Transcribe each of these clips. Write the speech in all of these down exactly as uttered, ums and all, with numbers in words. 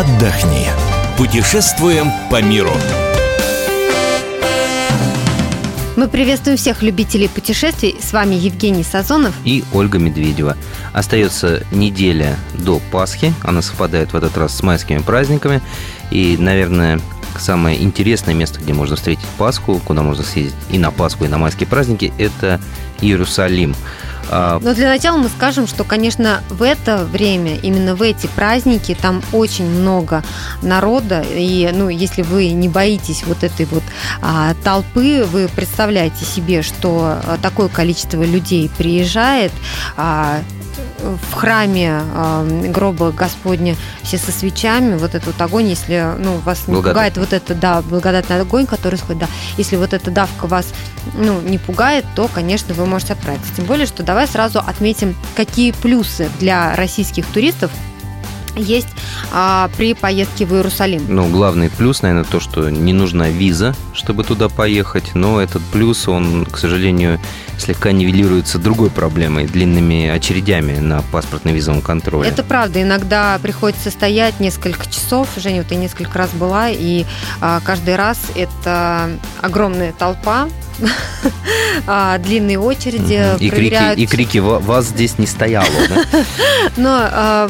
отдохни. Путешествуем по миру. Мы приветствуем всех любителей путешествий. С вами Евгений Сазонов и Ольга Медведева. Остается неделя до Пасхи. Она совпадает в этот раз с майскими праздниками. И, наверное, самое интересное место, где можно встретить Пасху, куда можно съездить и на Пасху, и на майские праздники, это Иерусалим. Но для начала мы скажем, что, конечно, в это время, именно в эти праздники, там очень много народа. И, ну, если вы не боитесь вот этой вот а, толпы, вы представляете себе, что такое количество людей приезжает. а, В храме э, гроба Господня все со свечами, вот этот вот огонь, если ну, вас не пугает вот это, да, благодатный огонь, который сходит, да, если вот эта давка вас ну, не пугает, то, конечно, вы можете отправиться. Тем более, что давай сразу отметим, какие плюсы для российских туристов есть а, при поездке в Иерусалим. Ну, главный плюс, наверное, то, что не нужна виза, чтобы туда поехать, но этот плюс, он, к сожалению, слегка нивелируется другой проблемой, длинными очередями на паспортно-визовом контроле. Это правда, иногда приходится стоять несколько часов, Женя, вот я несколько раз была, и а, каждый раз это огромная толпа, длинные очереди. И крики, и крики, вас здесь не стояло. Но...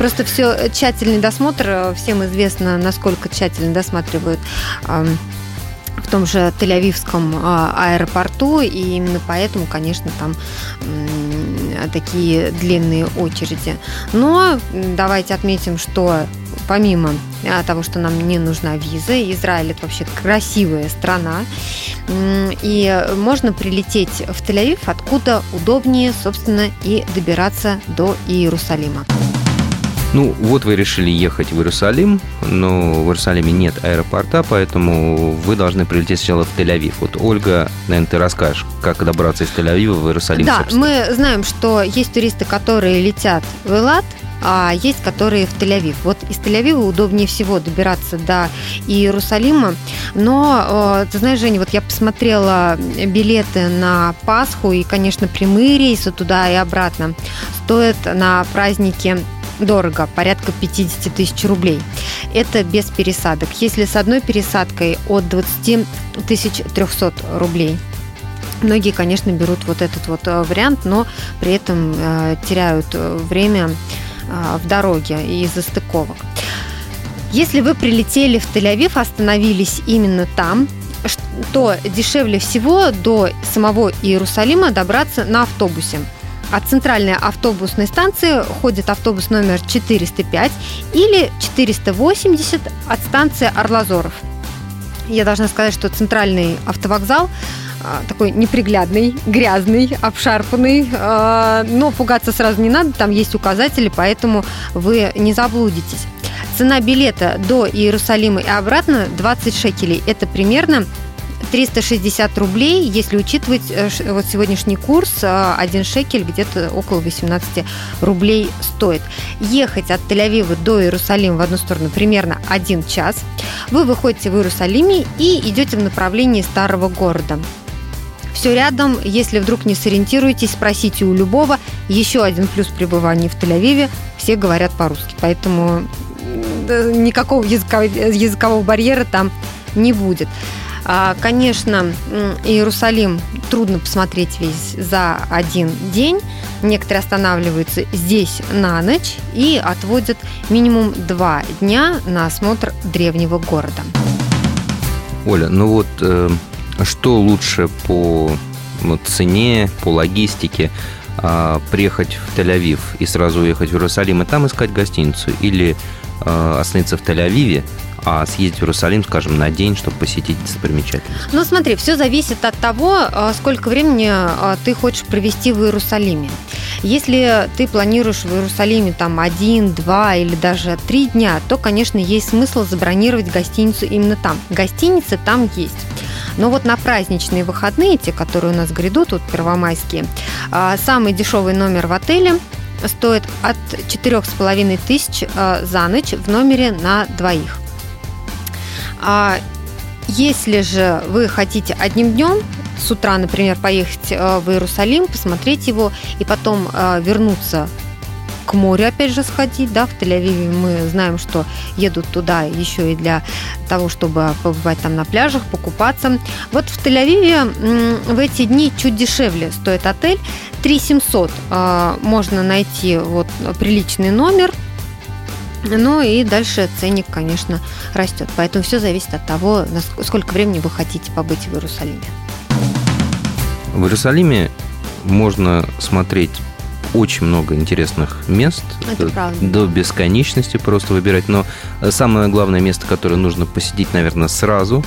Просто все тщательный досмотр, всем известно, насколько тщательно досматривают э, в том же Тель-Авивском э, аэропорту, и именно поэтому, конечно, там э, такие длинные очереди. Но давайте отметим, что помимо того, что нам не нужна виза, Израиль – это вообще красивая страна, и можно прилететь в Тель-Авив, откуда удобнее, собственно, и добираться до Иерусалима. Ну, вот вы решили ехать в Иерусалим, но в Иерусалиме нет аэропорта, поэтому вы должны прилететь сначала в Тель-Авив. Вот, Ольга, наверное, ты расскажешь, как добраться из Тель-Авива в Иерусалим, да, собственно. Да, мы знаем, что есть туристы, которые летят в Элат, а есть, которые в Тель-Авив. Вот из Тель-Авива удобнее всего добираться до Иерусалима. Но, ты знаешь, Женя, вот я посмотрела билеты на Пасху, и, конечно, прямые рейсы туда и обратно стоят на празднике дорого, порядка пятьдесят тысяч рублей. Это без пересадок. Если с одной пересадкой от двадцать тысяч триста рублей. Многие, конечно, берут вот этот вот вариант, но при этом э, теряют время э, в дороге из-за стыковок. Если вы прилетели в Тель-Авив, остановились именно там, то дешевле всего до самого Иерусалима добраться на автобусе. От центральной автобусной станции ходит автобус номер четыреста пять или четыреста восемьдесят от станции Арлозоров. Я должна сказать, что центральный автовокзал такой неприглядный, грязный, обшарпанный, но пугаться сразу не надо, там есть указатели, поэтому вы не заблудитесь. Цена билета до Иерусалима и обратно двадцать шекелей, это примерно триста шестьдесят рублей, если учитывать вот сегодняшний курс, один шекель где-то около восемнадцать рублей стоит. Ехать от Тель-Авива до Иерусалима в одну сторону примерно один час. Вы выходите в Иерусалиме и идете в направлении старого города. Все рядом, если вдруг не сориентируетесь, спросите у любого. Еще один плюс пребывания в Тель-Авиве – все говорят по-русски, поэтому никакого языкового барьера там не будет. Конечно, Иерусалим трудно посмотреть весь за один день. Некоторые останавливаются здесь на ночь и отводят минимум два дня на осмотр древнего города. Оля, ну вот что лучше по цене, по логистике? Приехать в Тель-Авив и сразу уехать в Иерусалим и там искать гостиницу? Или остановиться в Тель-Авиве, а съездить в Иерусалим, скажем, на день, чтобы посетить достопримечательности? Ну, смотри, все зависит от того, сколько времени ты хочешь провести в Иерусалиме. Если ты планируешь в Иерусалиме там один, два или даже три дня, то, конечно, есть смысл забронировать гостиницу именно там. Гостиницы там есть. Но вот на праздничные выходные, те, которые у нас грядут, вот первомайские, самый дешевый номер в отеле стоит от четырех с половиной тысяч за ночь в номере на двоих. А если же вы хотите одним днем с утра, например, поехать в Иерусалим, посмотреть его и потом вернуться к морю опять же сходить, да, в Тель-Авиве мы знаем, что едут туда еще и для того, чтобы побывать там на пляжах, покупаться. Вот в Тель-Авиве в эти дни чуть дешевле стоит отель, три тысячи семьсот можно найти вот приличный номер. Ну и дальше ценник, конечно, растет. Поэтому все зависит от того, сколько времени вы хотите побыть в Иерусалиме. В Иерусалиме можно смотреть очень много интересных мест. Это правда. До бесконечности просто выбирать. Но самое главное место, которое нужно посетить, наверное, сразу,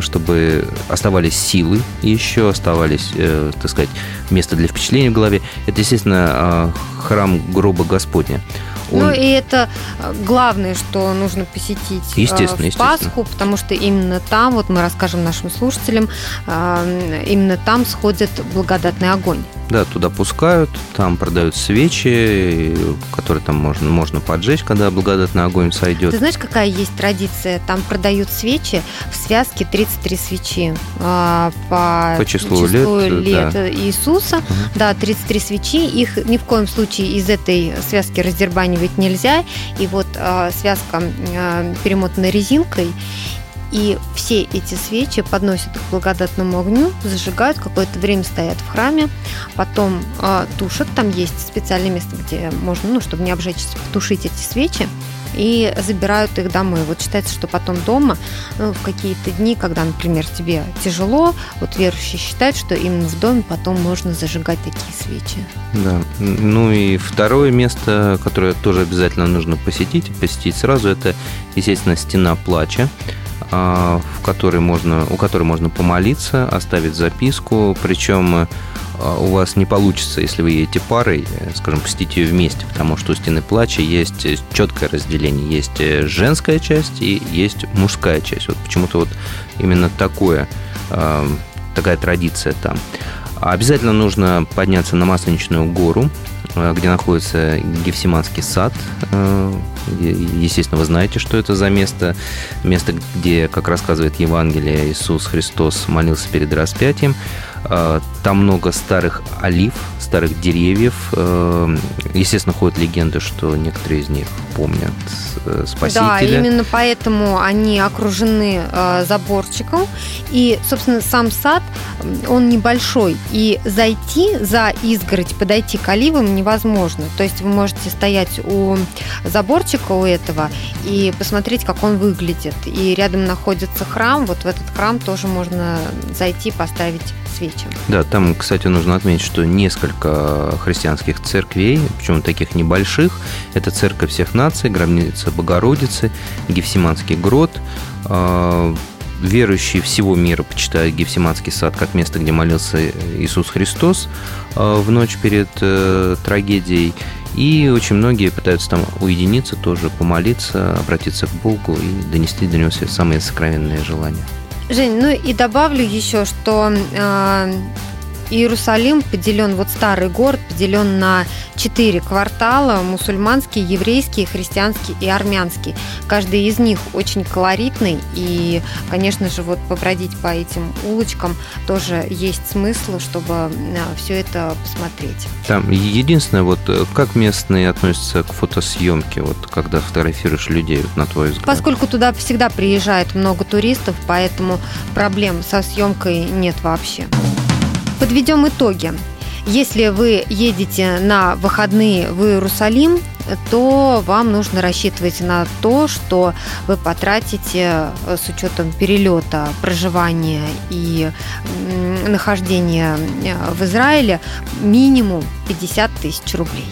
чтобы оставались силы еще, оставались, так сказать, место для впечатления в голове, это, естественно, храм Гроба Господня. Он... Ну, и это главное, что нужно посетить естественно, в Пасху, естественно. Потому что именно там, вот мы расскажем нашим слушателям, именно там сходит благодатный огонь. Да, туда пускают, там продают свечи, которые там можно, можно поджечь, когда благодатный огонь сойдет. Ты знаешь, какая есть традиция? Там продают свечи в связке тридцать три свечи по, по числу, числу лет, лет, да. Иисуса. Угу. Да, тридцать три свечи, их ни в коем случае из этой связки раздербанивать нельзя. И вот э, связка э, перемотана резинкой. И все эти свечи подносят к благодатному огню, зажигают, какое-то время стоят в храме, потом э, тушат. Там есть специальное место, где можно, ну, чтобы не обжечься, потушить эти свечи и забирают их домой. Вот считается, что потом дома, ну, в какие-то дни, когда, например, тебе тяжело, вот верующие считают, что именно в доме потом можно зажигать такие свечи. Да. Ну и второе место, которое тоже обязательно нужно посетить, посетить сразу, это, естественно, Стена Плача, в которой можно, у которой можно помолиться, оставить записку. Причем у вас не получится, если вы едете парой, скажем, посетить ее вместе, потому что у Стены Плача есть четкое разделение. Есть женская часть и есть мужская часть. Вот почему-то вот именно такое, такая традиция там. Обязательно нужно подняться на Масленичную гору, где находится Гефсиманский сад. Естественно, вы знаете, что это за место. Место, где, как рассказывает Евангелие, Иисус Христос молился перед распятием. Там много старых олив, старых деревьев. Естественно, ходят легенды, что некоторые из них помнят Спасителя. Да, именно поэтому они окружены заборчиком. И, собственно, сам сад, он небольшой. И зайти за изгородь, подойти к оливам невозможно. То есть вы можете стоять у заборчика у этого и посмотреть, как он выглядит. И рядом находится храм. Вот в этот храм тоже можно зайти, поставить свечи. Да, там, кстати, нужно отметить, что несколько христианских церквей, причем таких небольших, это церковь всех наций, гробница Богородицы, Гефсиманский грот. Верующие всего мира почитают Гефсиманский сад как место, где молился Иисус Христос в ночь перед трагедией. И очень многие пытаются там уединиться, тоже помолиться, обратиться к Богу и донести до Него все самые сокровенные желания. Жень, ну и добавлю еще, что э, Иерусалим поделен, вот старый город поделен на четыре квартала: мусульманский, еврейский, христианский и армянский. Каждый из них очень колоритный, и, конечно же, вот побродить по этим улочкам тоже есть смысл, чтобы все это посмотреть. Там единственное, вот как местные относятся к фотосъемке, вот когда фотографируешь людей, вот, на твой взгляд? Поскольку туда всегда приезжает много туристов, поэтому проблем со съемкой нет вообще. Подведем итоги. Если вы едете на выходные в Иерусалим, то вам нужно рассчитывать на то, что вы потратите с учетом перелета, проживания и нахождения в Израиле минимум пятьдесят тысяч рублей.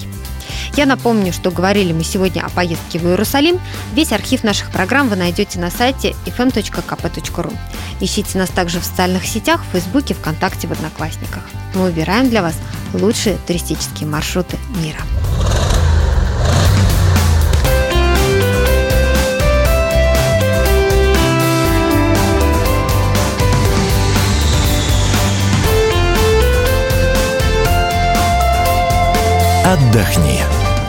Я напомню, что говорили мы сегодня о поездке в Иерусалим. Весь архив наших программ вы найдете на сайте эф эм точка ка пэ точка ру. Ищите нас также в социальных сетях, в Фейсбуке, ВКонтакте, в Одноклассниках. Мы выбираем для вас лучшие туристические маршруты мира. Отдохни.